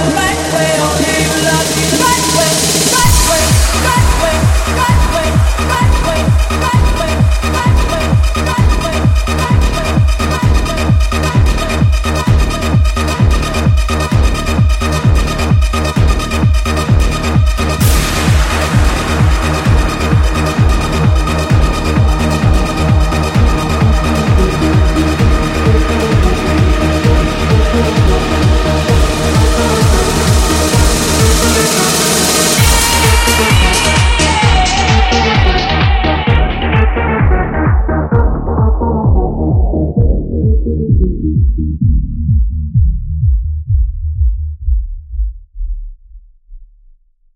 Love,